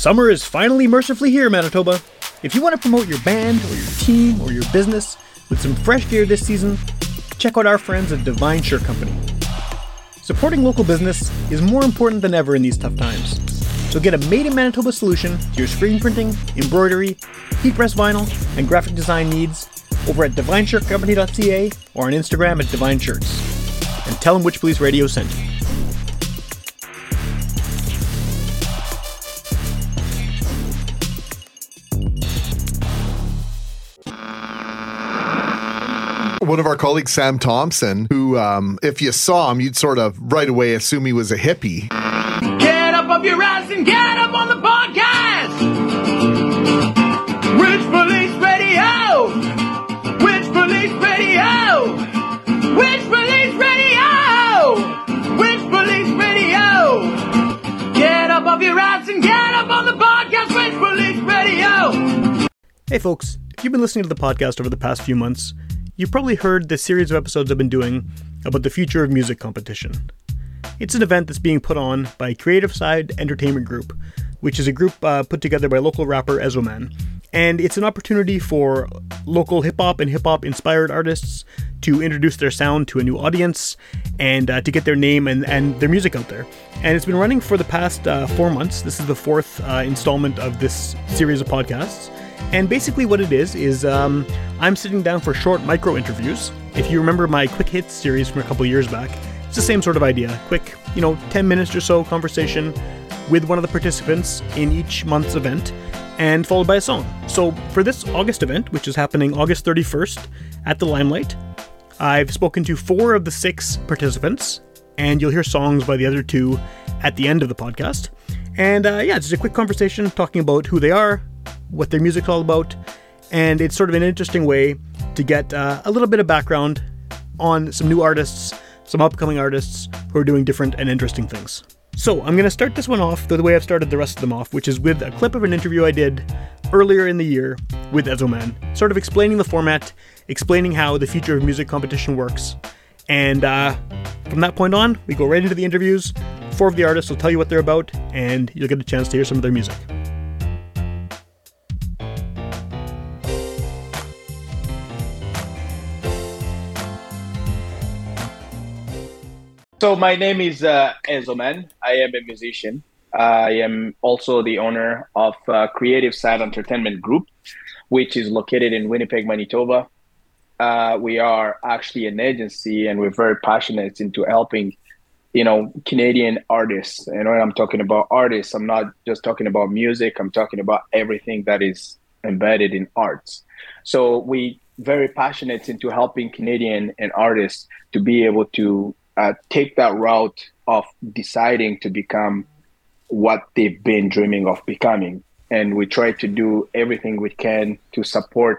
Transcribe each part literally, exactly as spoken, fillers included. Summer is finally mercifully here, Manitoba. If you want to promote your band or your team or your business with some fresh gear this season, check out our friends at Divine Shirt Company. Supporting local business is more important than ever in these tough times. So get a made in Manitoba solution to your screen printing, embroidery, heat press vinyl, and graphic design needs over at divine shirt company dot c a or on Instagram at Divine Shirts. And tell them Witchpolice Radio sent you. One of our colleagues, Sam Thompson, who, um, if you saw him, you'd sort of right away assume he was a hippie. Get up off your ass and get up on the podcast! Witchpolice Radio! Witchpolice Radio! Witchpolice Radio! Witchpolice Radio! Get up off your ass and get up on the podcast! Witchpolice Radio! Hey folks, if you've been listening to the podcast over the past few months, you've probably heard the series of episodes I've been doing about the future of music competition. It's an event that's being put on by Creative Side Entertainment Group, which is a group uh, put together by local rapper Ezoman. And it's an opportunity for local hip-hop and hip-hop-inspired artists to introduce their sound to a new audience and uh, to get their name and, and their music out there. And it's been running for the past uh, four months. This is the fourth uh, installment of this series of podcasts. And basically what it is, is um, I'm sitting down for short micro-interviews. If you remember my Quick Hits series from a couple years back, it's the same sort of idea. Quick, you know, ten minutes or so conversation with one of the participants in each month's event, and followed by a song. So for this August event, which is happening August thirty-first at the Limelight, I've spoken to four of the six participants, and you'll hear songs by the other two at the end of the podcast. And uh, yeah, it's just a quick conversation talking about who they are, what their music's all about, and it's sort of an interesting way to get uh, a little bit of background on some new artists, some upcoming artists who are doing different and interesting things. So I'm going to start this one off the way I've started the rest of them off, which is with a clip of an interview I did earlier in the year with Ezoman, sort of explaining the format, explaining how the future of music competition works, and uh, from that point on, we go right into the interviews. Four of the artists will tell you what they're about, and you'll get a chance to hear some of their music. So my name is uh, Ezoman. I am a musician. I am also the owner of uh, Creative Side Entertainment Group, which is located in Winnipeg, Manitoba. Uh, we are actually an agency, and we're very passionate into helping, you know, Canadian artists. And when I'm talking about artists, I'm not just talking about music. I'm talking about everything that is embedded in arts. So we very passionate into helping Canadian and artists to be able to Uh, take that route of deciding to become what they've been dreaming of becoming. And we try to do everything we can to support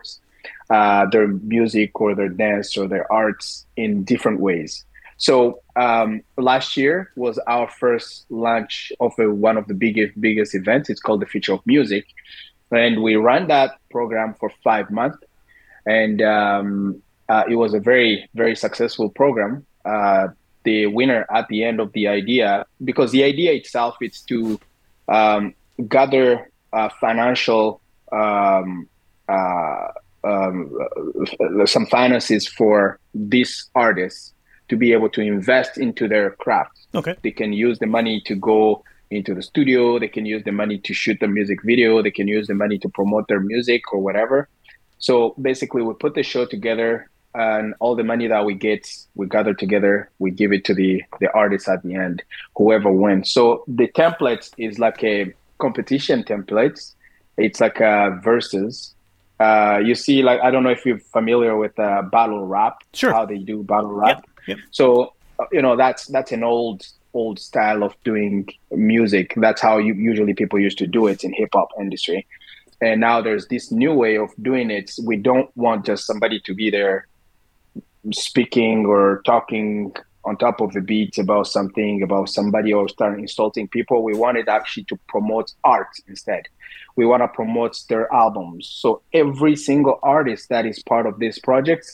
uh, their music or their dance or their arts in different ways. So um, last year was our first launch of a, one of the biggest, biggest events. It's called the Future of Music. And we ran that program for five months. And um, uh, it was a very, very successful program. Uh, the winner at the end of the idea, because the idea itself is to um, gather uh, financial, um, uh, um, some finances for these artists to be able to invest into their craft. Okay. They can use the money to go into the studio. They can use the money to shoot the music video. They can use the money to promote their music or whatever. So basically we put the show together, and all the money that we get, we gather together, we give it to the, the artists at the end, whoever wins. So the template is like a competition template. It's like a versus. Uh, you see, like, I don't know if you're familiar with uh, battle rap, sure, how they do battle rap. Yep. Yep. So, you know, that's that's an old, old style of doing music. That's how you, usually people used to do it in hip hop industry. And now there's this new way of doing it. We don't want just somebody to be there speaking or talking on top of the beat about something, about somebody, or start insulting people. We wanted actually to promote art instead. We want to promote their albums. So every single artist that is part of this project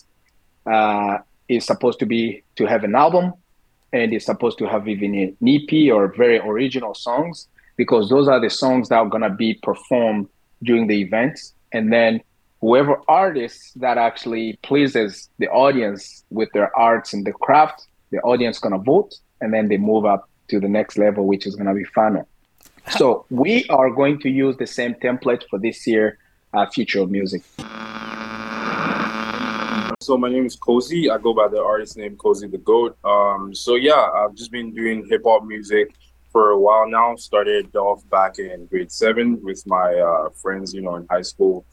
uh, is supposed to be to have an album, and is supposed to have even an E P or very original songs, because those are the songs that are going to be performed during the event. And then whoever artists that actually pleases the audience with their arts and the craft, the audience going to vote, and then they move up to the next level, which is going to be final. So we are going to use the same template for this year, uh, Future of Music. So my name is Kozii. I go by the artist name Kozii the Goat. Um, so yeah, I've just been doing hip-hop music for a while now. Started off back in grade seven with my uh, friends, you know, in high school.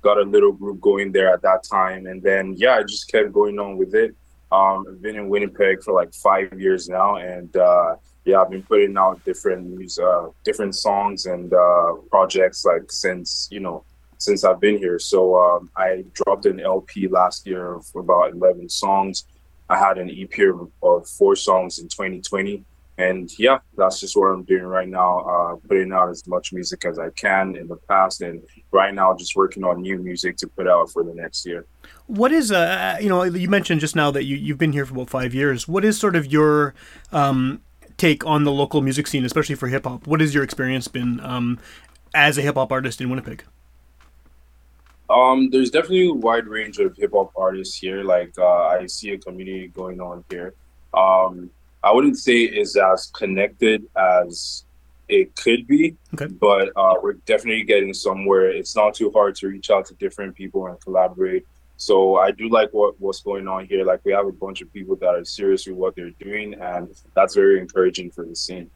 Got a little group going there at that time. And then, yeah, I just kept going on with it. Um, I've been in Winnipeg for like five years now. And uh, yeah, I've been putting out different music, uh, different songs and uh, projects like since, you know, since I've been here. So um, I dropped an L P last year of about eleven songs. I had an E P of, of four songs in twenty twenty. And yeah, that's just what I'm doing right now, uh, putting out as much music as I can in the past. And right now, just working on new music to put out for the next year. What is, uh, you know, you mentioned just now that you, you've been here for about five years. What is sort of your um, take on the local music scene, especially for hip hop? What has your experience been um, as a hip hop artist in Winnipeg? Um, there's definitely a wide range of hip hop artists here. Like uh, I see a community going on here. Um, I wouldn't say is as connected as it could be, okay. but uh, we're definitely getting somewhere. It's not too hard to reach out to different people and collaborate. So I do like what, what's going on here. Like we have a bunch of people that are serious with what they're doing, and that's very encouraging for the scene.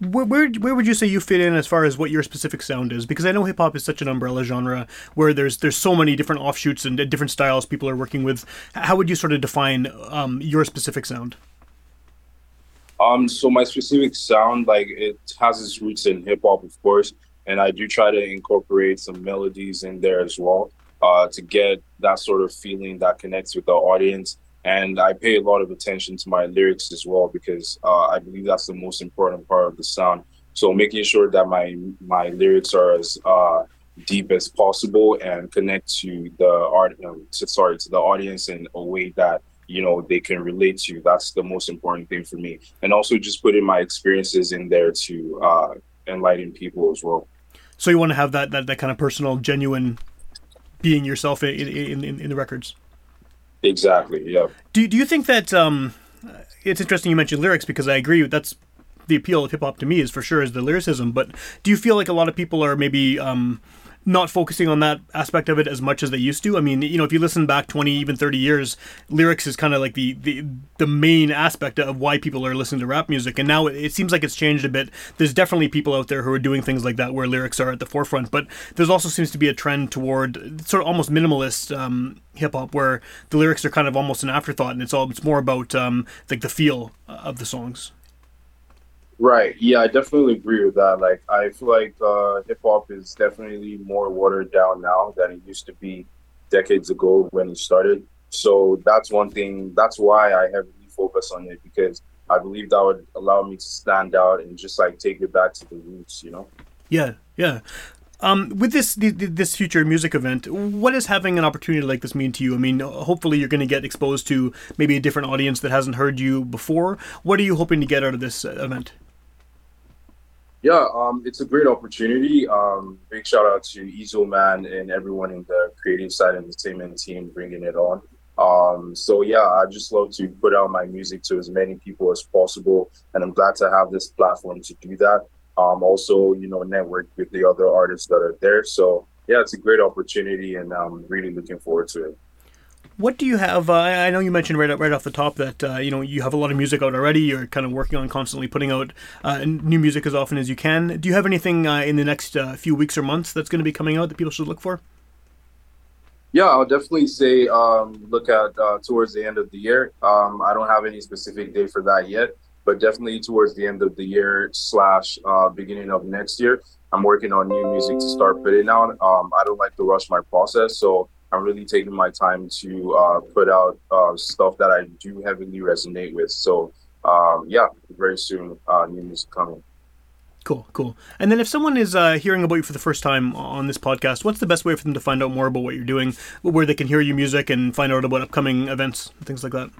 Where, where where would you say you fit in as far as what your specific sound is? Because I know hip hop is such an umbrella genre where there's there's so many different offshoots and different styles people are working with. How would you sort of define um, your specific sound? Um, so my specific sound, like it has its roots in hip hop, of course, and I do try to incorporate some melodies in there as well uh, to get that sort of feeling that connects with the audience. And I pay a lot of attention to my lyrics as well because uh, I believe that's the most important part of the sound. So making sure that my my lyrics are as uh, deep as possible and connect to the art, um, to, sorry, to the audience in a way that, you know, they can relate to you. That's the most important thing for me. And also just putting my experiences in there to uh, enlighten people as well. So you want to have that, that, that kind of personal, genuine being yourself in, in, in, in the records. Exactly. Yeah. Do, do you think that um, it's interesting you mentioned lyrics because I agree with that's the appeal of hip hop to me is for sure is the lyricism. But do you feel like a lot of people are maybe um, not focusing on that aspect of it as much as they used to? I mean, you know, if you listen back twenty, even thirty years, lyrics is kind of like the, the the main aspect of why people are listening to rap music. And now it, it seems like it's changed a bit. There's definitely people out there who are doing things like that where lyrics are at the forefront. But there's also seems to be a trend toward sort of almost minimalist um, hip hop where the lyrics are kind of almost an afterthought. And it's all it's more about um, like the feel of the songs. Right. Yeah, I definitely agree with that. Like, I feel like uh, hip hop is definitely more watered down now than it used to be decades ago when it started. So that's one thing. That's why I heavily focus on it, because I believe that would allow me to stand out and just like take it back to the roots, you know? Yeah. Yeah. Um, with this this future music event, what does having an opportunity like this mean to you? I mean, hopefully you're going to get exposed to maybe a different audience that hasn't heard you before. What are you hoping to get out of this event? Yeah, um, it's a great opportunity. Um, big shout out to Ezoman and everyone in the Creative Side Entertainment team bringing it on. Um, so yeah, I just love to put out my music to as many people as possible, and I'm glad to have this platform to do that. Um, also, you know, network with the other artists that are there. So yeah, it's a great opportunity, and I'm really looking forward to it. What do you have? Uh, I know you mentioned right right off the top that uh, you know you have a lot of music out already. You're kind of working on constantly putting out uh, new music as often as you can. Do you have anything uh, in the next uh, few weeks or months that's going to be coming out that people should look for? Yeah, I'll definitely say um, look at uh, towards the end of the year. Um, I don't have any specific date for that yet, but definitely towards the end of the year slash uh, beginning of next year, I'm working on new music to start putting out. Um, I don't like to rush my process, so I'm really taking my time to uh, put out uh, stuff that I do heavily resonate with. So, um, yeah, very soon, uh, new music coming. Cool, cool. And then if someone is uh, hearing about you for the first time on this podcast, what's the best way for them to find out more about what you're doing, where they can hear your music and find out about upcoming events, things like that?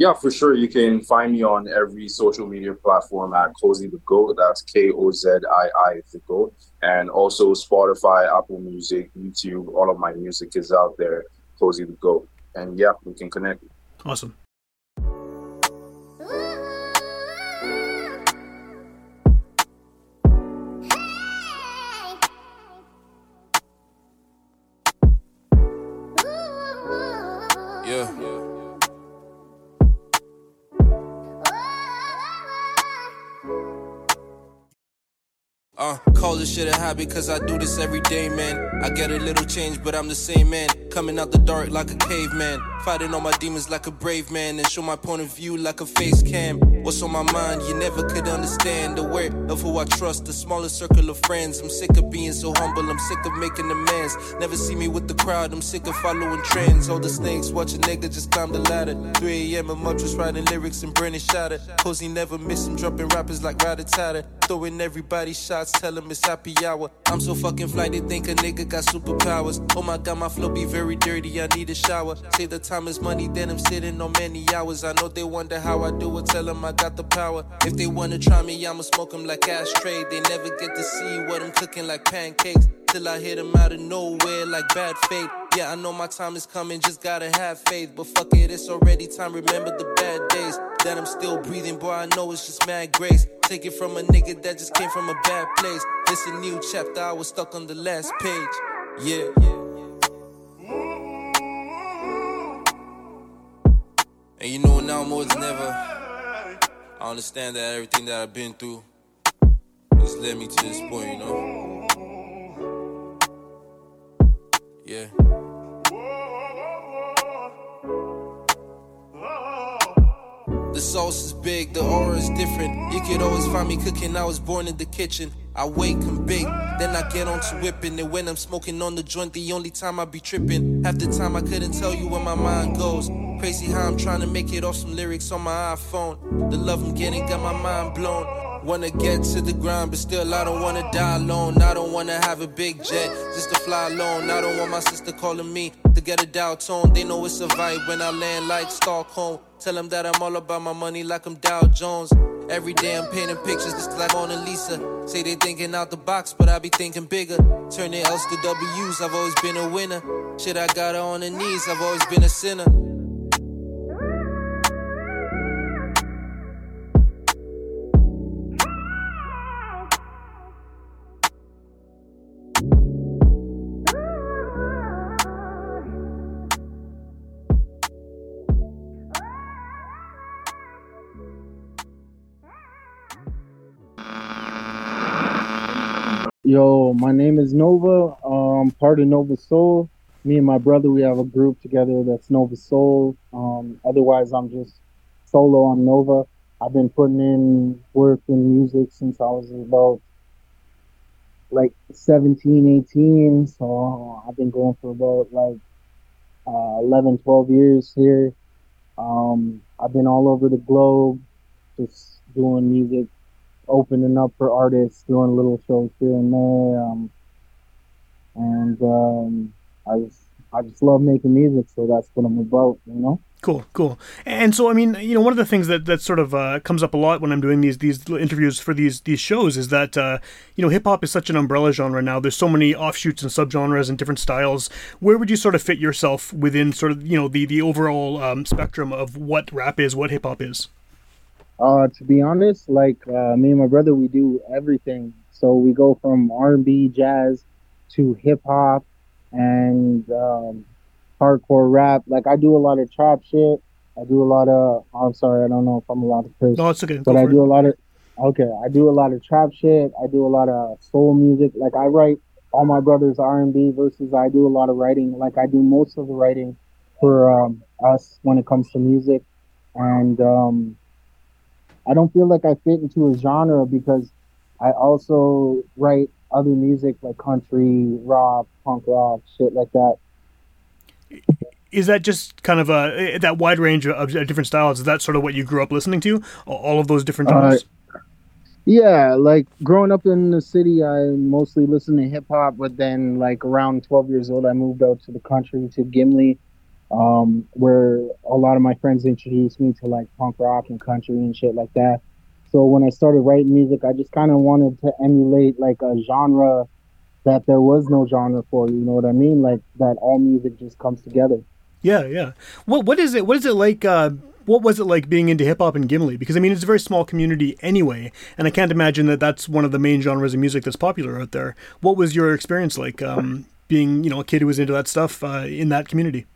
Yeah, for sure. You can find me on every social media platform at Kozii the Goat. That's K O Z I I the Goat. And also Spotify, Apple Music, YouTube. All of my music is out there, Kozii the Goat. And yeah, we can connect. Awesome. Uh, call this shit a habit cause I do this every day, man. I get a little change but I'm the same man. Coming out the dark like a caveman. Fighting all my demons like a brave man. And show my point of view like a face cam. What's on my mind, you never could understand. Aware of who I trust, the smallest circle of friends. I'm sick of being so humble, I'm sick of making amends. Never see me with the crowd, I'm sick of following trends. All the snakes, watch a nigga just climb the ladder. three a.m. I'm up just writing lyrics and burning shatter. Cause he never miss him, dropping rappers like Ratatatter. Throwing everybody shots, tell him it's happy hour. I'm so fucking fly, they think a nigga got superpowers. Oh my god, my flow be very dirty, I need a shower. Say the time is money, then I'm sitting on many hours. I know they wonder how I do it, tell them I got the power. If they wanna try me, I'ma smoke them like ashtray. They never get to see what I'm cooking like pancakes. Till I hit them out of nowhere like bad fate. Yeah, I know my time is coming, just gotta have faith. But fuck it, it's already time, remember the bad days. That I'm still breathing, boy, I know it's just mad grace. Take it from a nigga that just came from a bad place. It's a new chapter, I was stuck on the last page. Yeah. And you know now more than ever, I understand that everything that I've been through has led me to this point, you know? Yeah. The sauce is big, the aura is different. You could always find me cooking, I was born in the kitchen. I wake and bake, then I get on to whipping. And when I'm smoking on the joint, the only time I be tripping. Half the time I couldn't tell you where my mind goes. Crazy how I'm trying to make it off some lyrics on my iPhone. The love I'm getting got my mind blown. Wanna get to the grind, but still I don't wanna die alone. I don't wanna have a big jet, just to fly alone. I don't want my sister calling me to get a dial tone. They know it's a vibe when I land like Stockholm. Tell them that I'm all about my money like I'm Dow Jones. Every day I'm painting pictures just like Mona Lisa. Say they thinking out the box, but I be thinking bigger. Turning L's to W's, I've always been a winner. Shit, I got her on her knees, I've always been a sinner. Yo, my name is Nova. Um, part of Nova Soul. Me and my brother, we have a group together that's Nova Soul. Um, otherwise, I'm just solo on Nova. I've been putting in work in music since I was about like seventeen, eighteen. So I've been going for about like uh, eleven, twelve years here. Um, I've been all over the globe just doing music, opening up for artists, doing little shows here and there, um, and um, I just I just love making music, so that's what I'm about, you know. Cool, cool. And so, I mean, you know, one of the things that, that sort of uh, comes up a lot when I'm doing these these interviews for these these shows is that, uh, you know, hip-hop is such an umbrella genre now. There's so many offshoots and subgenres and different styles. Where would you sort of fit yourself within sort of, you know, the, the overall um, spectrum of what rap is, what hip-hop is? Uh, to be honest, like uh, me and my brother, we do everything. So we go from R and B, jazz, to hip hop, and um, hardcore rap. Like I do a lot of trap shit. I do a lot of. I'm sorry, I don't know if I'm allowed to curse. No, it's okay. But I do it. a lot of. Okay, I do a lot of trap shit. I do a lot of soul music. Like I write all my brother's R and B verses. I do a lot of writing. Like I do most of the writing for um, us when it comes to music, and. Um, I don't feel like I fit into a genre because I also write other music like country, rock, punk rock, shit like that. Is that just kind of a, that wide range of different styles? Is that sort of what you grew up listening to? All of those different genres? Uh, yeah, like growing up in the city, I mostly listened to hip hop, but then like around twelve years old, I moved out to the country to Gimli. um, where a lot of my friends introduced me to like punk rock and country and shit like that. So when I started writing music, I just kind of wanted to emulate like a genre that there was no genre for, you know what I mean? Like that all music just comes together. Yeah, yeah. What what is it? What is it like? Uh, what was it like being into hip hop in Gimli? Because I mean, it's a very small community anyway, and I can't imagine that that's one of the main genres of music that's popular out there. What was your experience like um, being, you know, a kid who was into that stuff uh, in that community?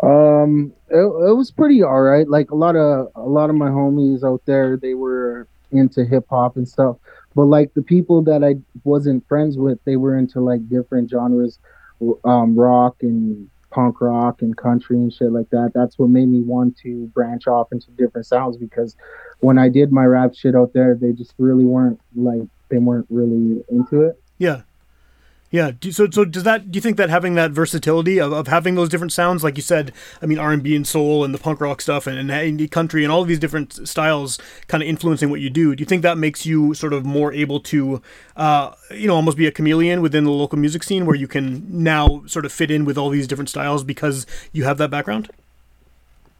Um, it, it was pretty all right. Like a lot of a lot of my homies out there, they were into hip hop and stuff. But like the people that I wasn't friends with, they were into like different genres, um, rock and punk rock and country and shit like that. That's what made me want to branch off into different sounds, because when I did my rap shit out there, they just really weren't like, they weren't really into it. Yeah. Yeah. Do, so, so does that, do you think that having that versatility of, of having those different sounds, like you said, I mean, R and B and soul and the punk rock stuff and, and indie country and all of these different styles kind of influencing what you do, do you think that makes you sort of more able to, uh, you know, almost be a chameleon within the local music scene where you can now sort of fit in with all these different styles because you have that background?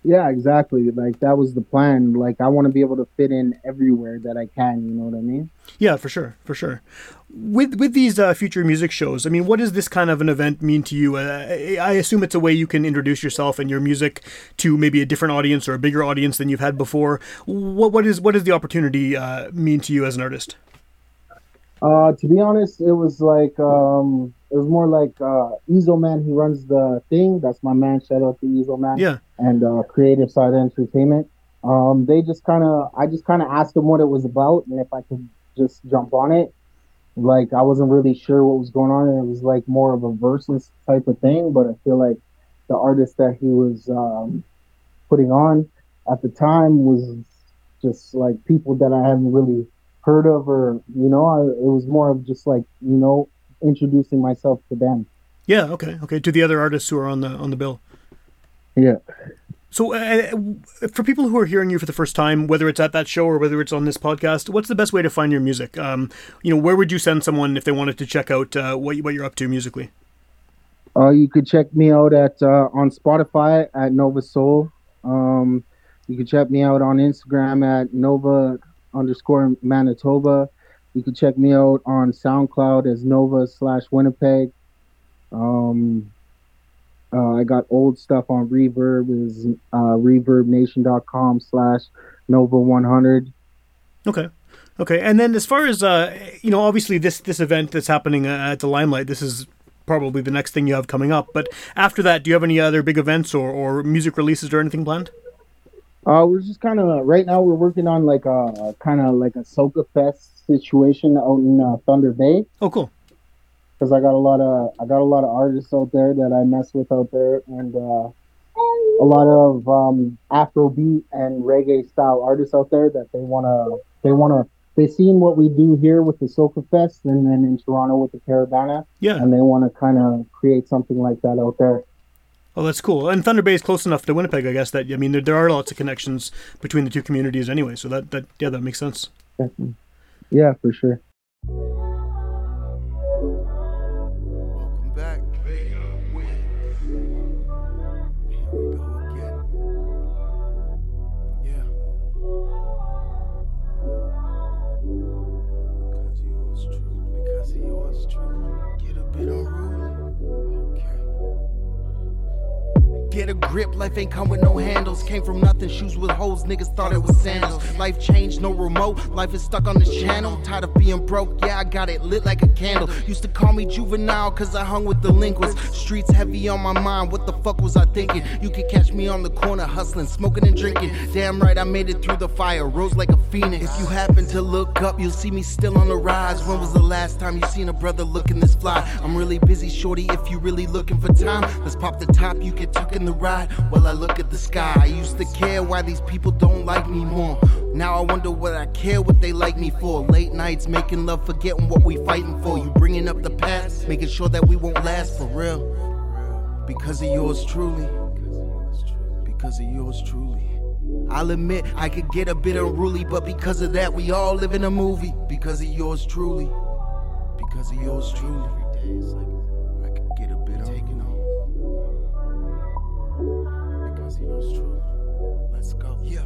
Yeah, exactly. Like that was the plan. Like I want to be able to fit in everywhere that I can, you know what I mean? Yeah, for sure. For sure. With with these uh, future music shows, I mean, what does this kind of an event mean to you? Uh, I assume it's a way you can introduce yourself and your music to maybe a different audience or a bigger audience than you've had before. What what is what does the opportunity uh, mean to you as an artist? Uh, to be honest, it was like um, it was more like uh, Ezoman, who runs the thing. That's my man. Shout out to Ezoman. Yeah. And uh, Creative Side Entertainment. Um, they just kind of, I just kind of asked them what it was about and if I could just jump on it. Like I wasn't really sure what was going on, and it was like more of a versus type of thing. But I feel like the artist that he was um, putting on at the time was just like people that I haven't really heard of, or you know, I, it was more of just like, you know, introducing myself to them. Yeah. Okay. Okay. To the other artists who are on the on the bill. Yeah. So uh, for people who are hearing you for the first time, whether it's at that show or whether it's on this podcast, what's the best way to find your music? Um, you know, where would you send someone if they wanted to check out uh, what, you, what you're up to musically? Uh, you could check me out at uh, on Spotify at Nova Soul. Um, you can check me out on Instagram at Nova underscore Manitoba. You can check me out on SoundCloud as Nova slash Winnipeg. Um Uh, I got old stuff on Reverb, is uh, reverbnation.com slash Nova one hundred. Okay. Okay. And then as far as, uh, you know, obviously this, this event that's happening at the Limelight, this is probably the next thing you have coming up. But after that, do you have any other big events or, or music releases or anything planned? Uh, we're just kind of, right now we're working on like a kind of like a Soca Fest situation out in uh, Thunder Bay. Oh, cool. Because I got a lot of I got a lot of artists out there that I mess with out there, and uh, a lot of um, Afrobeat and reggae style artists out there that they wanna they wanna they seen what we do here with the Soca Fest, and then in Toronto with the Caravana, yeah, and they want to kind of create something like that out there. Oh, that's cool. And Thunder Bay is close enough to Winnipeg, I guess. That I mean, there there are lots of connections between the two communities anyway. So that that yeah, that makes sense. Definitely. Yeah, for sure. Get a grip, life ain't come with no handles. Came from nothing, shoes with holes, niggas thought it was sandals. Life changed, no remote, life is stuck on this channel. Tired of being broke, yeah, I got it lit like a candle. Used to call me juvenile, cause I hung with delinquents. Streets heavy on my mind, what the fuck was I thinking? You could catch me on the corner hustling, smoking and drinking. Damn right, I made it through the fire, rose like a phoenix. If you happen to look up, you'll see me still on the rise. When was the last time you seen a brother looking this fly? I'm really busy, shorty, if you really looking for time. Let's pop the top, you can tuck in the ride while I look at the sky. I used to care why these people don't like me more. Now I wonder what I care what they like me for. Late nights making love, forgetting what we fighting for. You bringing up the past, making sure that we won't last for real. Because of yours truly. Because of yours truly. I'll admit I could get a bit unruly, but because of that we all live in a movie. Because of yours truly. Because of yours truly. I could get a bit unruly. That's yours truly. Let's go. Yeah.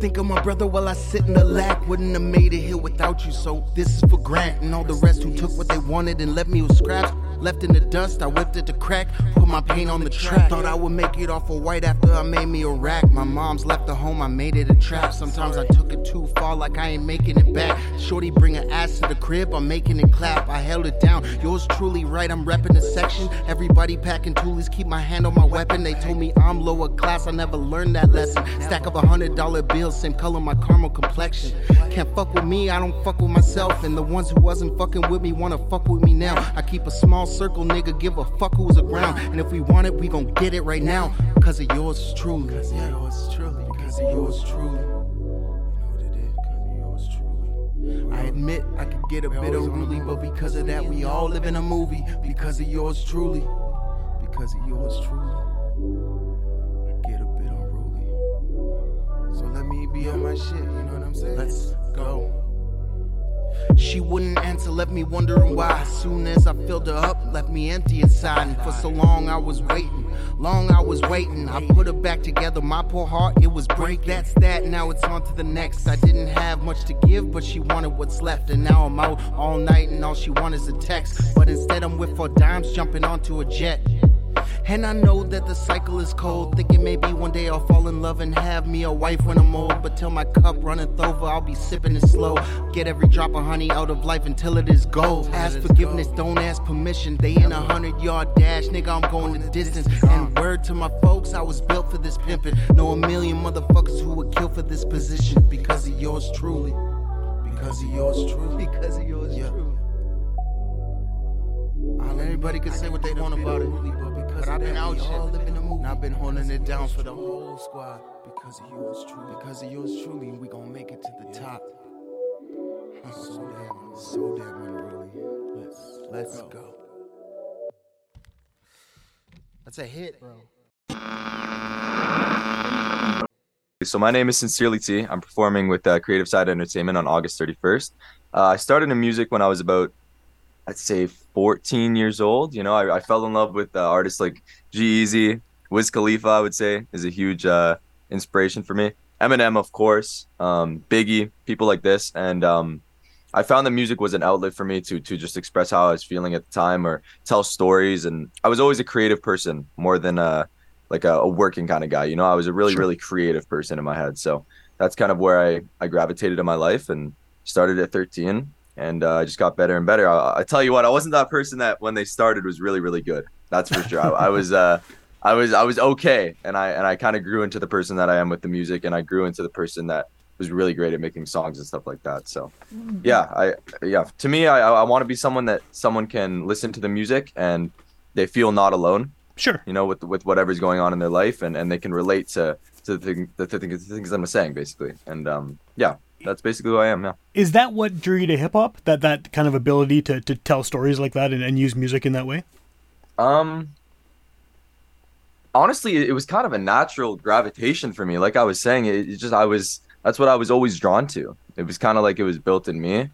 Think of my brother while I sit in the lack. Wouldn't have made it here without you, so this is for Grant and all the rest who took what they wanted and left me with scraps. Left in the dust, I whipped it to crack, put my paint on the track. Thought I would make it off of white after I made me a rack. My mom's left the home, I made it a trap. Sometimes I took it too far, like I ain't making it back. Shorty bring her ass to the crib, I'm making it clap. I held it down, yours truly right, I'm repping the section. Everybody packing toolies, keep my hand on my weapon. They told me I'm lower class, I never learned that lesson. Stack of a hundred dollar bill, same color my caramel complexion. Can't fuck with me, I don't fuck with myself. And the ones who wasn't fucking with me wanna fuck with me now. I keep a small circle, nigga, give a fuck who's around. And if we want it, we gon' get it right now. Cause of yours truly. Cause of yours truly. Because of yours truly. You know what it is, cause of yours truly. I admit I could get a bit unruly, but because of that, we all live in a movie. Because of yours truly. Because of yours truly. I get a bit unruly. So let me be on my shit, you know what I'm saying? Let's go. She wouldn't answer, left me wondering why. Soon as I filled her up, left me empty inside. And for so long I was waiting, long I was waiting. I put her back together, my poor heart, it was breaking. That's that, now it's on to the next. I didn't have much to give, but she wanted what's left. And now I'm out all night and all she wants is a text. But instead I'm with four dimes jumping onto a jet. And I know that the cycle is cold, thinking maybe one day I'll fall in love and have me a wife when I'm old. But till my cup runneth over, I'll be sipping it slow. Get every drop of honey out of life until it is gold. Ask forgiveness, don't ask permission. They in a hundred yard dash, nigga, I'm going the distance. And word to my folks, I was built for this pimping. Know a million motherfuckers who would kill for this position. Because of yours truly. Because of yours truly. Because of yours yeah. truly. Everybody can say what they want about it, but I've been out here and I've been holding it down for the whole squad. Because of yours truly, because of yours truly, we gon' make it to the top. So damn, so damn unruly. Let's let's go. That's a hit, bro. So my name is Sincerely T. I'm performing with uh, Creative Side Entertainment on August thirty-first. Uh, I started in music when I was about, I'd say fourteen years old. You know, I, I fell in love with uh, artists like G-Eazy, Wiz Khalifa, I would say, is a huge uh, inspiration for me. Eminem, of course, um, Biggie, people like this. And um, I found that music was an outlet for me to to just express how I was feeling at the time or tell stories. And I was always a creative person more than a, like a, a working kind of guy. You know, I was a really, sure. really creative person in my head. So that's kind of where I, I gravitated in my life and started at thirteen. And uh, I just got better and better. I, I tell you what, I wasn't that person that when they started was really, really good. That's for sure. I, I was, uh, I was, I was okay, and I and I kind of grew into the person that I am with the music, and I grew into the person that was really great at making songs and stuff like that. So, yeah, I, yeah. To me, I, I want to be someone that someone can listen to the music and they feel not alone. Sure. You know, with with whatever's going on in their life, and, and they can relate to to the, thing, the, the things I'm saying, basically. And um, yeah. That's basically who I am now. Yeah. Is that what drew you to hip-hop? That that kind of ability to, to tell stories like that and, and use music in that way? Um, honestly, it was kind of a natural gravitation for me. Like I was saying, it, it just I was that's what I was always drawn to. It was kind of like it was built in me.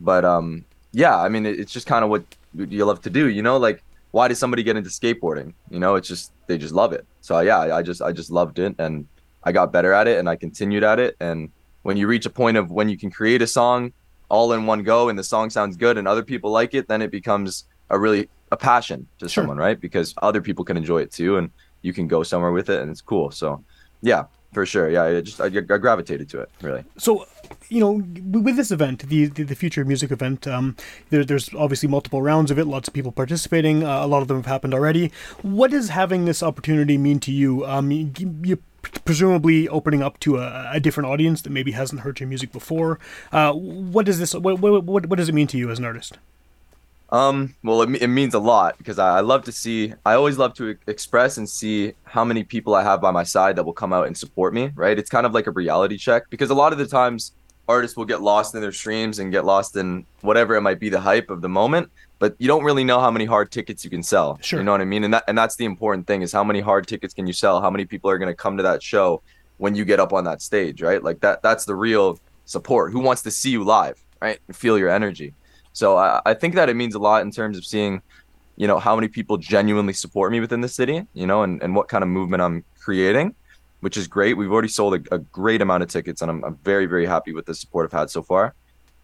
But um, yeah, I mean, it, it's just kind of what you love to do. You know, like why does somebody get into skateboarding? You know, it's just they just love it. So yeah, I, I just I just loved it, and I got better at it, and I continued at it, and when you reach a point of when you can create a song all in one go and the song sounds good and other people like it, then it becomes a really a passion to sure. someone, right? Because other people can enjoy it too and you can go somewhere with it and it's cool. So yeah, for sure. Yeah, I just I, I gravitated to it really. So, you know, with this event, the the, the Future Music event, um, there, there's obviously multiple rounds of it, lots of people participating. Uh, a lot of them have happened already. What does having this opportunity mean to you? Um, you, you presumably opening up to a, a different audience that maybe hasn't heard your music before. Uh, what does this? What, what what does it mean to you as an artist? Um, well, it, it means a lot because I, I love to see. I always love to express and see how many people I have by my side that will come out and support me. Right? It's kind of like a reality check because a lot of the times artists will get lost in their streams and get lost in whatever it might be, the hype of the moment. But you don't really know how many hard tickets you can sell. Sure. You know what I mean? And that, and that's the important thing is how many hard tickets can you sell? How many people are going to come to that show when you get up on that stage, right? Like that that's the real support. Who wants to see you live, right? And feel your energy. So I, I think that it means a lot in terms of seeing you know, how many people genuinely support me within the city, you know, and, and what kind of movement I'm creating, which is great. We've already sold a, a great amount of tickets, and I'm, I'm very, very happy with the support I've had so far.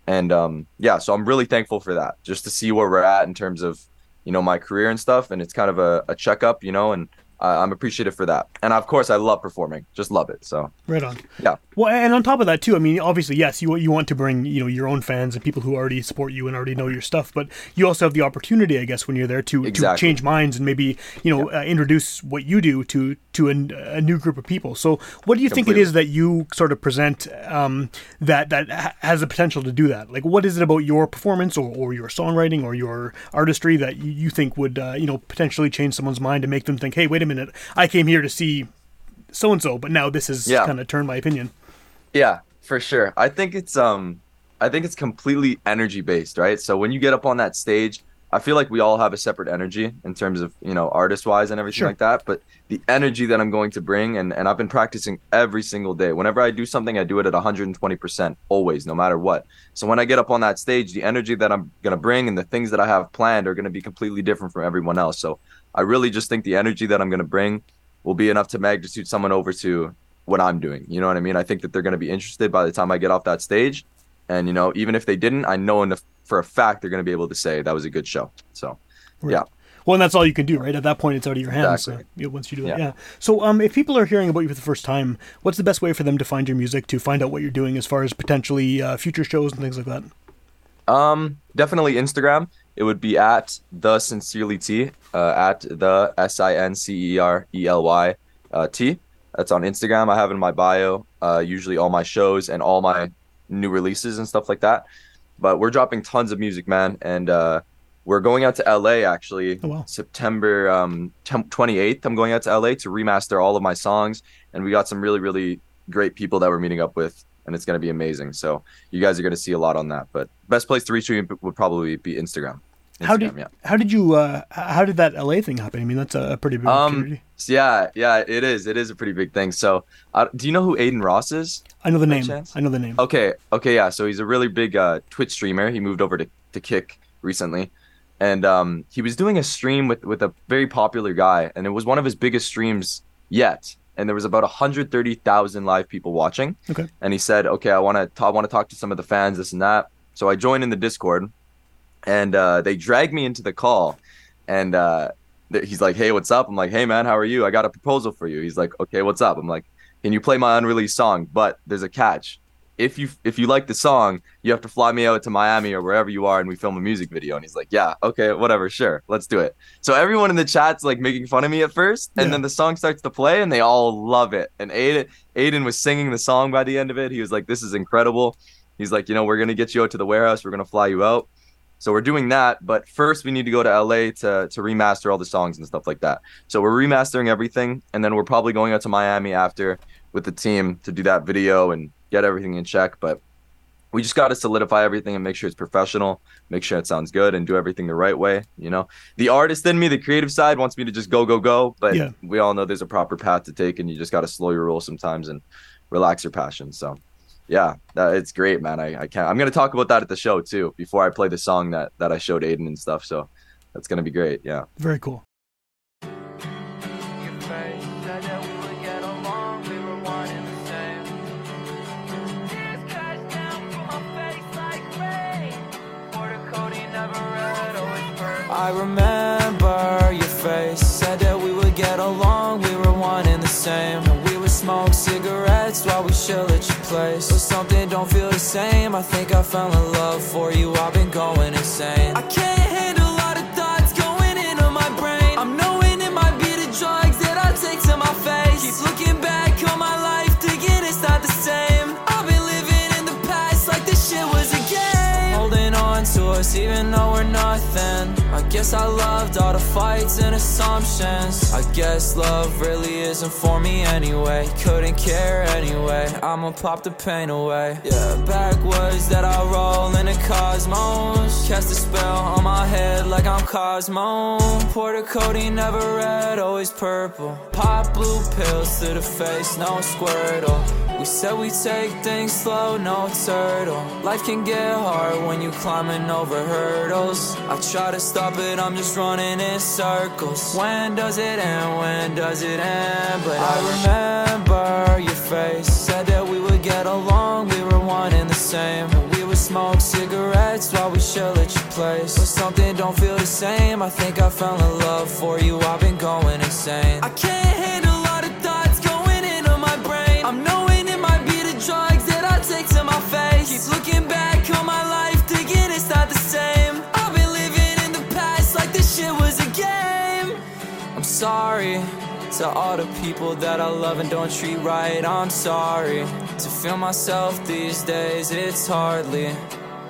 And um, yeah, so I'm really thankful for that, just to see where we're at in terms of, you know, my career and stuff. And it's kind of a, a checkup, you know, and uh, I'm appreciative for that. And of course, I love performing, just love it. So right on. Yeah. Well, and on top of that too, I mean, obviously, yes, you you want to bring, you know, your own fans and people who already support you and already know your stuff, but you also have the opportunity, I guess, when you're there to, exactly. to change minds and maybe, you know, yeah. uh, introduce what you do to to a, a new group of people. So what do you Completely. think it is that you sort of present um, that that ha- has the potential to do that? Like, what is it about your performance or, or your songwriting or your artistry that you, you think would, uh, you know, potentially change someone's mind and make them think, hey, wait a minute, I came here to see so-and-so, but now this has yeah. kind of turned my opinion. Yeah, for sure. I think it's um, I think it's completely energy based, right? So when you get up on that stage, I feel like we all have a separate energy in terms of, you know, artist wise and everything sure. like that. But the energy that I'm going to bring, and, and I've been practicing every single day. Whenever I do something, I do it at one hundred twenty percent always, no matter what. So when I get up on that stage, the energy that I'm going to bring and the things that I have planned are going to be completely different from everyone else. So I really just think the energy that I'm going to bring will be enough to magnitude someone over to what I'm doing. You know what I mean? I think that they're going to be interested by the time I get off that stage. And, you know, even if they didn't, I know enough for a fact they're going to be able to say that was a good show. So, right. yeah. Well, and that's all you can do, right? At that point, it's out of your hands. Exactly. So, you know, once you do that, yeah. yeah. So um, if people are hearing about you for the first time, what's the best way for them to find your music, to find out what you're doing as far as potentially uh, future shows and things like that? Um, definitely Instagram. It would be at the Sincerely T, uh, at the S I N C E R E L Y uh, T. That's on Instagram. I have in my bio, uh, usually all my shows and all my new releases and stuff like that. But we're dropping tons of music, man. And uh, we're going out to L A, actually, oh, wow. September um, twenty-eighth. I'm going out to L A to remaster all of my songs. And we got some really, really great people that we're meeting up with. And it's going to be amazing. So you guys are going to see a lot on that. But best place to reach me would probably be Instagram. Instagram how did yeah. how did you uh, how did that L A thing happen? I mean, that's a pretty big um, community. Yeah, yeah, it is. It is a pretty big thing. So, uh, do you know who Aiden Ross is? I know the name. Chance? I know the name. Okay, okay, yeah. So he's a really big uh, Twitch streamer. He moved over to, to Kick recently, and um, he was doing a stream with with a very popular guy, and it was one of his biggest streams yet. And there was about one hundred thirty thousand live people watching. Okay. And he said, okay, I want to ta- I want to talk to some of the fans, this and that. So I joined in the Discord, and uh, they dragged me into the call. And uh, th- he's like, hey, what's up? I'm like, hey, man, how are you? I got a proposal for you. He's like, okay, what's up? I'm like, can you play my unreleased song? But there's a catch. If you if you like the song, you have to fly me out to Miami or wherever you are, and we film a music video. And he's like, yeah, okay, whatever, sure, let's do it. So everyone in the chat's like making fun of me at first, and yeah. then the song starts to play, and they all love it. And Aiden, Aiden was singing the song by the end of it. He was like, this is incredible. He's like, you know, we're going to get you out to the warehouse. We're going to fly you out. So we're doing that, but first we need to go to L A to, to remaster all the songs and stuff like that. So we're remastering everything, and then we're probably going out to Miami after with the team to do that video and get everything in check. But we just got to solidify everything and make sure it's professional, make sure it sounds good, and do everything the right way. You know, the artist in me, the creative side, wants me to just go, go, go. But yeah. we all know there's a proper path to take, and you just got to slow your roll sometimes and relax your passion. So. Yeah, that, it's great, man. I, I can't. I'm gonna talk about that at the show too. Before I play the song that, that I showed Aiden and stuff, so that's gonna be great. Yeah. Very cool. I remember your face. Said that we would get along. We were one and the same. Smoke cigarettes while we chill at your place. But something don't feel the same. I think I fell in love for you. I've been going insane. I can't handle a lot of thoughts going into my brain. I'm knowing it might be the drugs that I take to my face. Keep looking back on my life, thinking it's not the same. I've been living in the past like this shit was a game. Holding on to us even though we're nothing. I guess I loved all the fights and assumptions. I guess love really isn't for me anyway. Couldn't care anyway. I'ma pop the pain away. Yeah, backwards that I roll in the cosmos. Cast a spell on my head like I'm Cosmo. Porter Cody, never red, always purple. Pop blue pills to the face, no Squirtle. We said we take things slow, no turtle. Life can get hard when you're climbing over hurdles. I try to stop it, I'm just running in circles. When does it end? When does it end? But I remember your face. Said that we would get along, we were one and the same. We would smoke cigarettes while we chill at your place. But something don't feel the same. I think I fell in love for you, I've been going insane. I can't handle to my face. Keep looking back on my life, thinking it's not the same. I've been living in the past like this shit was a game. I'm sorry to all the people that I love and don't treat right. I'm sorry to feel myself these days, it's hardly.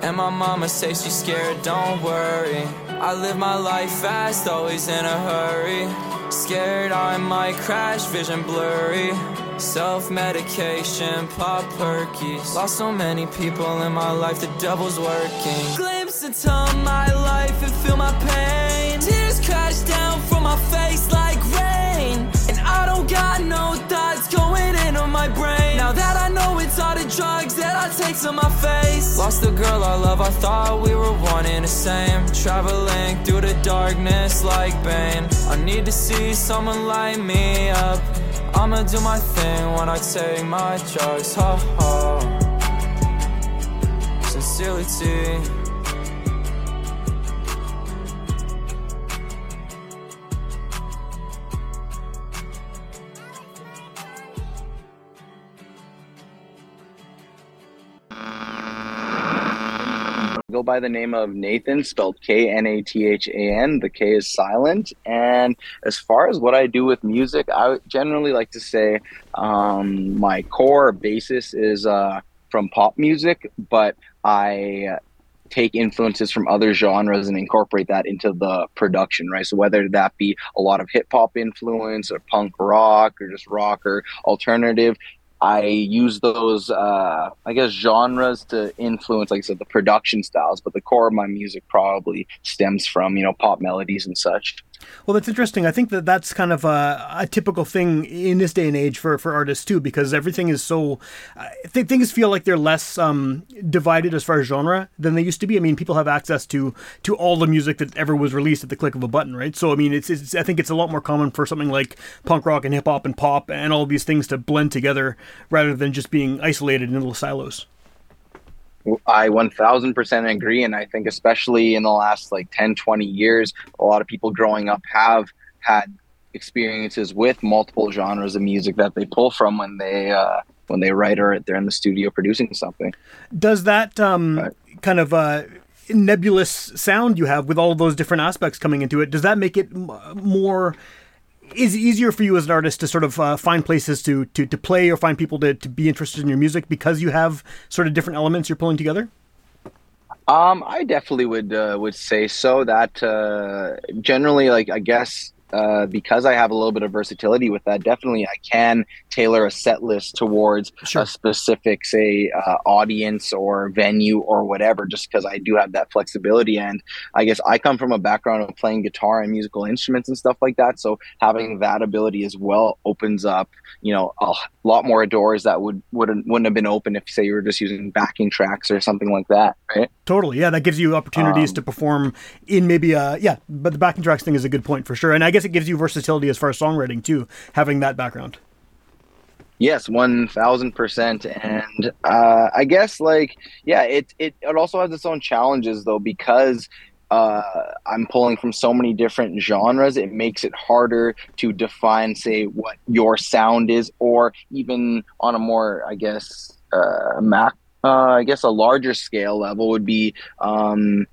And my mama says she's scared, don't worry. I live my life fast, always in a hurry. Scared I might crash, vision blurry. Self-medication, pop perkies. Lost so many people in my life, the devil's working. Glimpse into my life and feel my pain. Tears crash down from my face like rain. And I don't got no thoughts going in on my brain. Now that I know it's all the drugs that I take to my face. Lost the girl I love, I thought we were one and the same. Traveling through the darkness like Bane. I need to see someone light me up. I'ma do my thing when I take my drugs, ha ha. Sincerely T. Go by the name of Knathan, spelled K N A T H A N. The K is silent. And as far as what I do with music, I generally like to say um, my core basis is uh, from pop music, but I take influences from other genres and incorporate that into the production, right? So whether that be a lot of hip hop influence or punk rock or just rock or alternative, I use those, uh, I guess, genres to influence, like I said, the production styles. But the core of my music probably stems from, you know, pop melodies and such. Well, that's interesting. I think that that's kind of a, a typical thing in this day and age for, for artists, too, because everything is so... I think things feel like they're less um, divided as far as genre than they used to be. I mean, people have access to to all the music that ever was released at the click of a button, right? So, I mean, it's, it's I think it's a lot more common for something like punk rock and hip-hop and pop and all these things to blend together rather than just being isolated in little silos. I one thousand percent agree, and I think especially in the last like ten, twenty years, a lot of people growing up have had experiences with multiple genres of music that they pull from when they uh, when they write or they're in the studio producing something. Does that um, right. kind of uh, nebulous sound you have with all of those different aspects coming into it, does that make it m- more... Is it easier for you as an artist to sort of uh, find places to, to, to play or find people to, to be interested in your music because you have sort of different elements you're pulling together? Um, I definitely would uh, would say so. That uh, generally, like I guess, uh, because I have a little bit of versatility with that, definitely I can tailor a set list towards sure. a specific, say, uh, audience or venue or whatever, just because I do have that flexibility. And I guess I come from a background of playing guitar and musical instruments and stuff like that. So having that ability as well opens up, you know, a lot more doors that would, wouldn't, wouldn't have been open if, say, you were just using backing tracks or something like that, right? Totally. Yeah, that gives you opportunities um, to perform in maybe a, yeah, but the backing tracks thing is a good point for sure. And I guess it gives you versatility as far as songwriting too, having that background. Yes, one thousand percent. And uh, I guess like, yeah, it, it, it also has its own challenges though, because uh, I'm pulling from so many different genres. It makes it harder to define, say, what your sound is, or even on a more, I guess, uh, mac, uh, I guess a larger scale level would be um,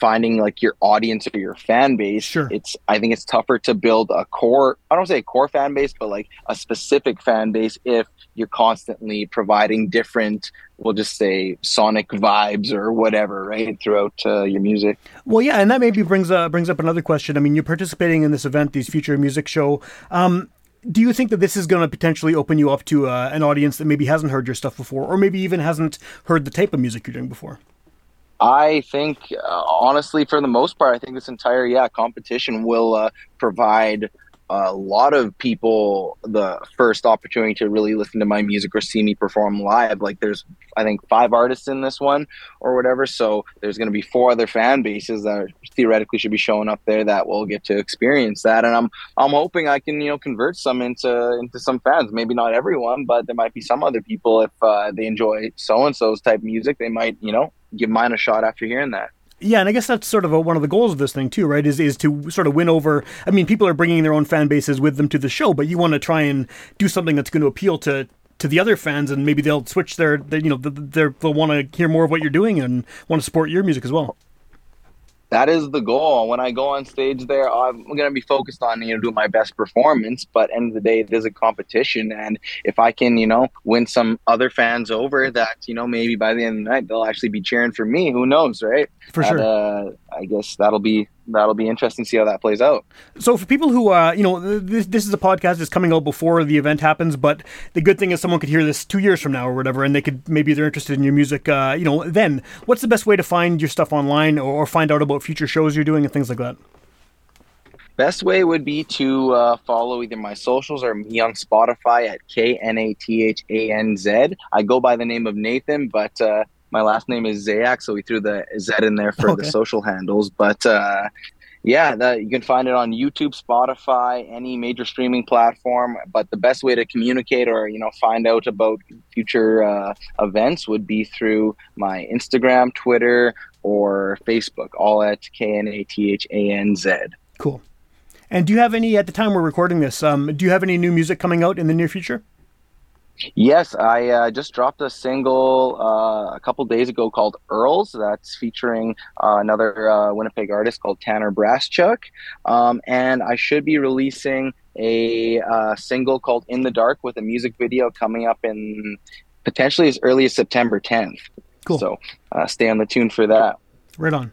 finding like your audience or your fan base. Sure. It's, I think it's tougher to build a core, I don't say a core fan base, but like a specific fan base if you're constantly providing different, we'll just say sonic vibes or whatever, right, throughout uh, your music. Well, yeah, and that maybe brings uh, brings up another question. I mean, you're participating in this event, these Future Music Show. Um, do you think that this is going to potentially open you up to uh, an audience that maybe hasn't heard your stuff before, or maybe even hasn't heard the type of music you're doing before? I think, uh, honestly, for the most part, I think this entire, yeah, competition will uh, provide a lot of people the first opportunity to really listen to my music or see me perform live. Like there's, I think, five artists in this one or whatever. So there's going to be four other fan bases that are, theoretically should be showing up there that will get to experience that. And I'm I'm hoping I can, you know, convert some into into some fans. Maybe not everyone, but there might be some other people if uh, they enjoy so-and-so's type music. They might, you know, give mine a shot after hearing that. Yeah, and I guess that's sort of a, one of the goals of this thing too, right, is is to sort of win over, I mean, people are bringing their own fan bases with them to the show, but you want to try and do something that's going to appeal to, to the other fans, and maybe they'll switch their, their you know, they'll want to hear more of what you're doing and want to support your music as well. That is the goal. When I go on stage there, I'm going to be focused on, you know, doing my best performance. But end of the day, it is a competition. And if I can, you know, win some other fans over that, you know, maybe by the end of the night, they'll actually be cheering for me. Who knows, right? For sure. And, uh, I guess that'll be... That'll be interesting to see how that plays out. So for people who, uh, you know, this, this is a podcast that's coming out before the event happens, but the good thing is someone could hear this two years from now or whatever, and they could, maybe they're interested in your music, uh, you know, then. What's the best way to find your stuff online or, or find out about future shows you're doing and things like that? Best way would be to uh, follow either my socials or me on Spotify at K N A T H A N Z. I go by the name of Knathan, but... Uh, my last name is Zayak, so we threw the Z in there for okay. the social handles. But uh, yeah, that, you can find it on YouTube, Spotify, any major streaming platform. But the best way to communicate or, you know, find out about future uh, events would be through my Instagram, Twitter, or Facebook, all at K N A T H A N Z. Cool. And do you have any, at the time we're recording this, um, do you have any new music coming out in the near future? Yes, I uh, just dropped a single uh, a couple days ago called Earls. That's featuring uh, another uh, Winnipeg artist called Tanner Braschuk. Um, and I should be releasing a uh, single called In the Dark with a music video coming up in potentially as early as September tenth. Cool. So uh, stay on the tune for that. Right on.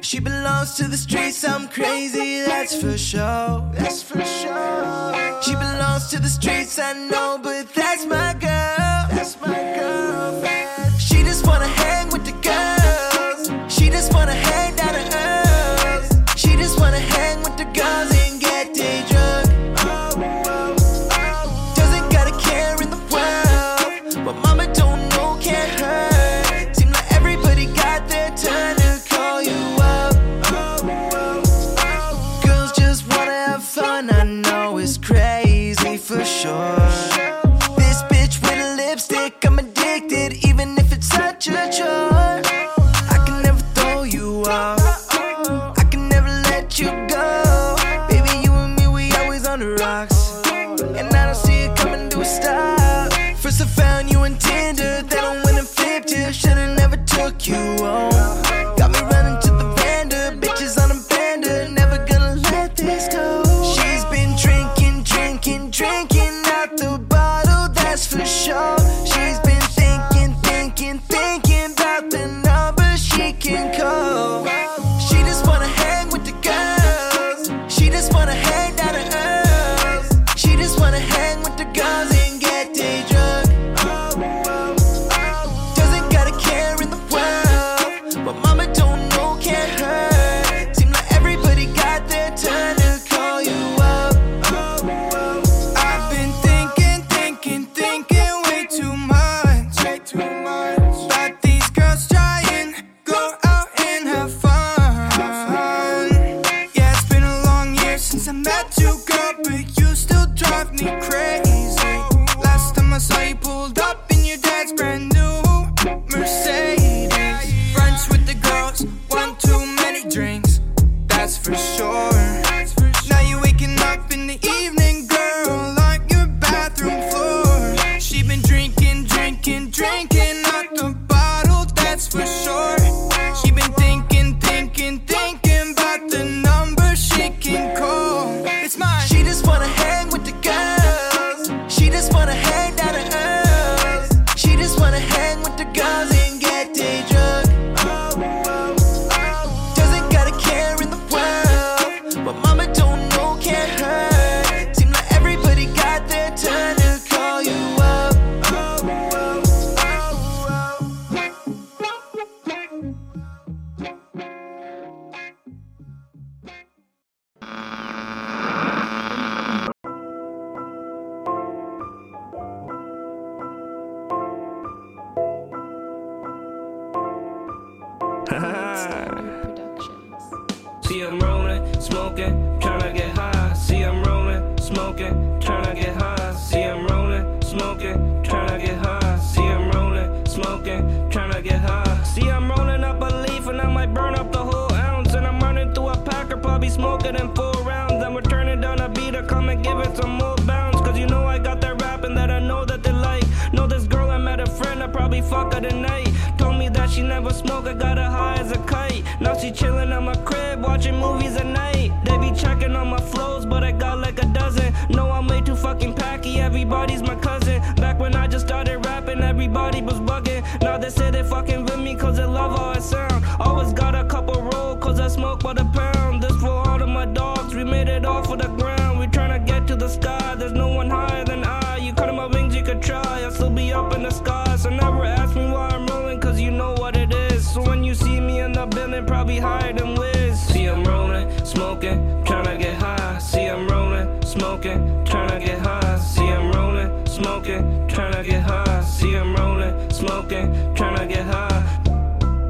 She belongs to the streets, I'm crazy, that's for sure. That's for sure. She belongs to the streets, I know, but that's my girl. That's my girl. She just wanna hang with the girls. She just wanna hang down the earth. She just wanna hang with the girls and get day drunk. Doesn't gotta care in the world. What mama don't know can't hurt. Seems like everybody got their turn. For sure. This bitch with a lipstick, I'm addicted, even if it's such a chore. I can never throw you off, I can never let you go. Baby, you and me, we always on the rocks, and I don't see it coming to a stop. First I found you on Tinder, then I went and flipped you. Shoulda never took you on. Got me running to the vendor, bitches on a bender, never gonna let this go. She's been drinking Drinking out the bottle, that's for sure. She's been thinking, thinking, thinking about the number she can call. She just wanna hang with the girls. She just wanna hang down the earth. She just wanna hang with the girls and get day drunk. Doesn't gotta care in the world. What mama don't know can't hurt. Seems like everybody got their turn to call you. She just wanna hang with the girls. Productions. See, I'm rolling, smoking, trying to get high. See, I'm rolling, smoking, trying to get high. See, I'm rolling, smoking, trying to get high. See, I'm rolling, smoking, trying to get high. See, I'm rolling up a leaf and I might burn up the whole ounce. And I'm running through a pack or probably smoking in four rounds. I'm returning down a beat or come and give it some more bounce. Cause you know I got that rapping that I know that they like. Know this girl, I met a friend, I probably fuck her tonight. That she never smoked, I got her high as a kite. Now she chillin' at my crib, watching movies at night. They be checking on my flows, but I got like a dozen. No, I'm way too fucking packy, everybody's my cousin. Back when I just started rapping, everybody was bugging. Now they say they fucking with me, cause they love how I sound. Always got a couple roll, cause I smoke by the pound. This for all of my dogs, we made it off of the ground. We tryna get to the sky, there's no one higher than I. You cut my wings, you could try, I'll still be up in the sky. So never ask me why I'm rolling, cause you know what it is. So when you see me in the building, probably higher than Wiz. See, I'm rolling, smoking, tryna get high. See, I'm rolling, smoking, tryna get high. See, I'm rolling, smoking, tryna get high. See, I'm rolling, smoking, tryna get high.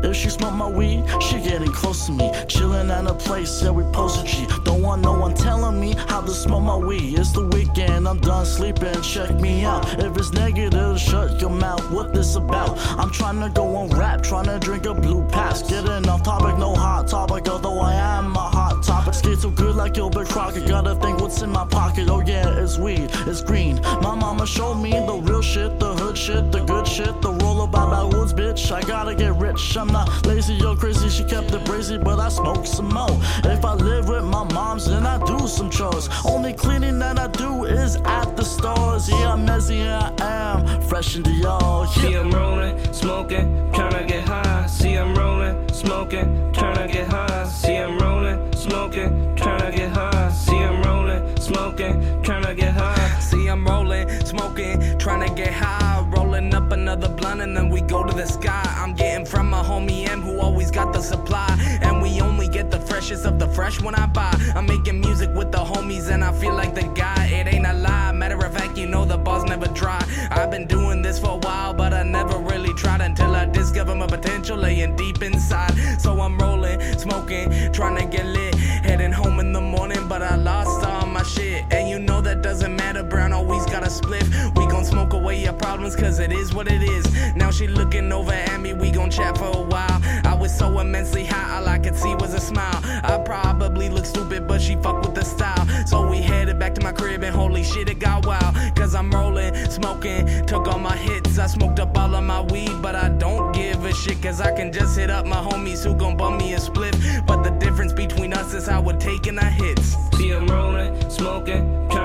If she smoke my weed, she getting close to me. Chillin' at a place, yeah, we posted G. Don't want no one telling me how to smoke my weed. It's the weekend, I'm done sleeping, check me out. If it's negative, shut your mouth, what this about? I'm tryna go on rap, tryna drink a blue pass. Getting off topic, no hot topic, although I am a hot topic. Skate so good like Gilbert Crockett, gotta think what's in my pocket. Oh yeah, it's weed, it's green. My mama showed me the real shit, the hood shit, the good shit, the roll about my woods, bitch. I gotta get rich, I'm not lazy or crazy, she kept it brazy, but I smoke some more. If I live with my moms, then I do some chores. Only cleaning that I do is at the stores. Yeah, I'm messy, yeah, I am fresh into y'all. Yeah. See, I'm rolling, smoking, tryna get high. See, I'm rolling, smoking, tryna get high. See, I'm rolling, smoking, tryna get high. See, I'm rolling, smoking, tryna get high. See, I'm rolling, smoking, tryna get high. Rolling up another blunt and then we go to the sky. I'm getting from my home. M who always got the supply, and we only get the freshest of the fresh when I buy. I'm making music with the homies and I feel like the guy. It ain't a lie, matter of fact, you know the bars never dry. I've been doing this for a while, but I never really tried until I discovered my potential laying deep inside. So I'm rolling, smoking, trying to get lit, heading home in the morning, but I lost all my shit. And you know that doesn't matter, Brown always got a split. We gon' smoke away your problems, cause it is what it is. Now she looking over at me, we gon' chat for a while. I was so immensely high, all I could see was a smile. I probably looked stupid, but she fucked with the style. So we headed back to my crib and holy shit, it got wild. Cause I'm rolling, smoking, took all my hits. I smoked up all of my weed, but I don't give a shit. Cause I can just hit up my homies who gon' bum me a split. But the difference between us is how we're taking our hits. See, I'm rolling, smoking,